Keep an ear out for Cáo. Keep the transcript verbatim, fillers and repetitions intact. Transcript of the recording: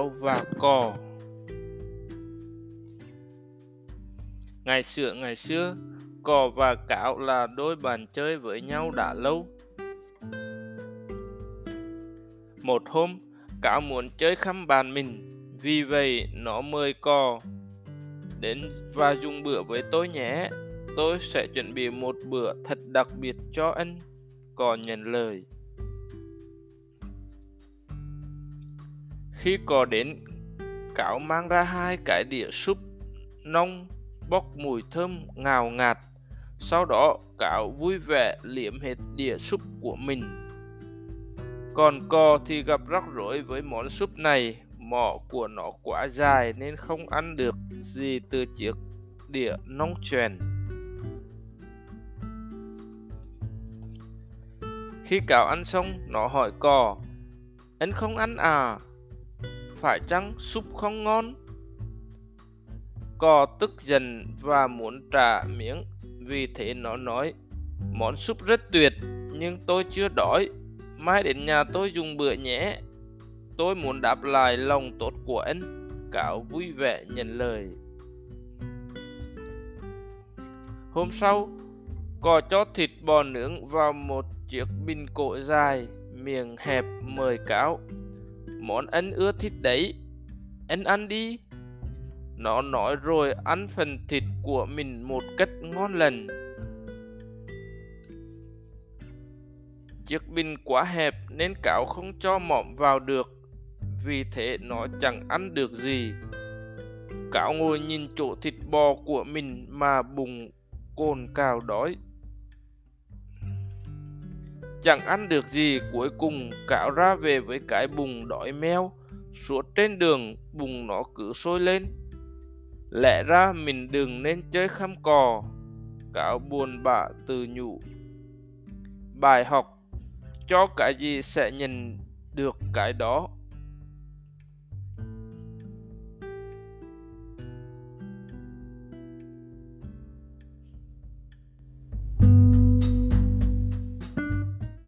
gạo và cỏ. Ngày xưa ngày xưa, cỏ và cáo là đôi bạn chơi với nhau đã lâu. Một hôm, cáo muốn chơi khăm bạn mình, vì vậy nó mời cỏ đến và dùng bữa với tôi nhé. Tôi sẽ chuẩn bị một bữa thật đặc biệt cho anh, cỏ nhận lời. Khi cỏ đến, cáo mang ra hai cái đĩa súp nông bốc mùi thơm ngào ngạt. Sau đó cáo vui vẻ liếm hết đĩa súp của mình. Còn cò thì gặp rắc rối với món súp này. Mỏ của nó quá dài nên không ăn được gì từ chiếc đĩa nong chèn. Khi cáo ăn xong, nó hỏi cò: "Anh không ăn à? Phải chăng súp không ngon?" Cò tức giận và muốn trả miếng, vì thế nó nói: "Món súp rất tuyệt, nhưng tôi chưa đói. Mai đến nhà tôi dùng bữa nhé. Tôi muốn đáp lại lòng tốt của anh." Cáo vui vẻ nhận lời. Hôm sau, cò cho thịt bò nướng vào một chiếc bình cổ dài, miệng hẹp mời cáo: "Món anh ưa thích đấy, anh ăn đi." Nó nói rồi ăn phần thịt của mình một cách ngon lành. Chiếc bình quá hẹp nên cáo không cho mõm vào được, vì thế nó chẳng ăn được gì. Cáo ngồi nhìn chỗ thịt bò của mình mà bụng cồn cào đói. Chẳng ăn được gì, cuối cùng cáo ra về với cái bụng đói meo. Suốt trên đường bụng nó cứ sôi lên. Lẽ ra mình đừng nên chơi khăm cò, cáo buồn bã tự nhủ. Bài học: cho cái gì sẽ nhận được cái đó.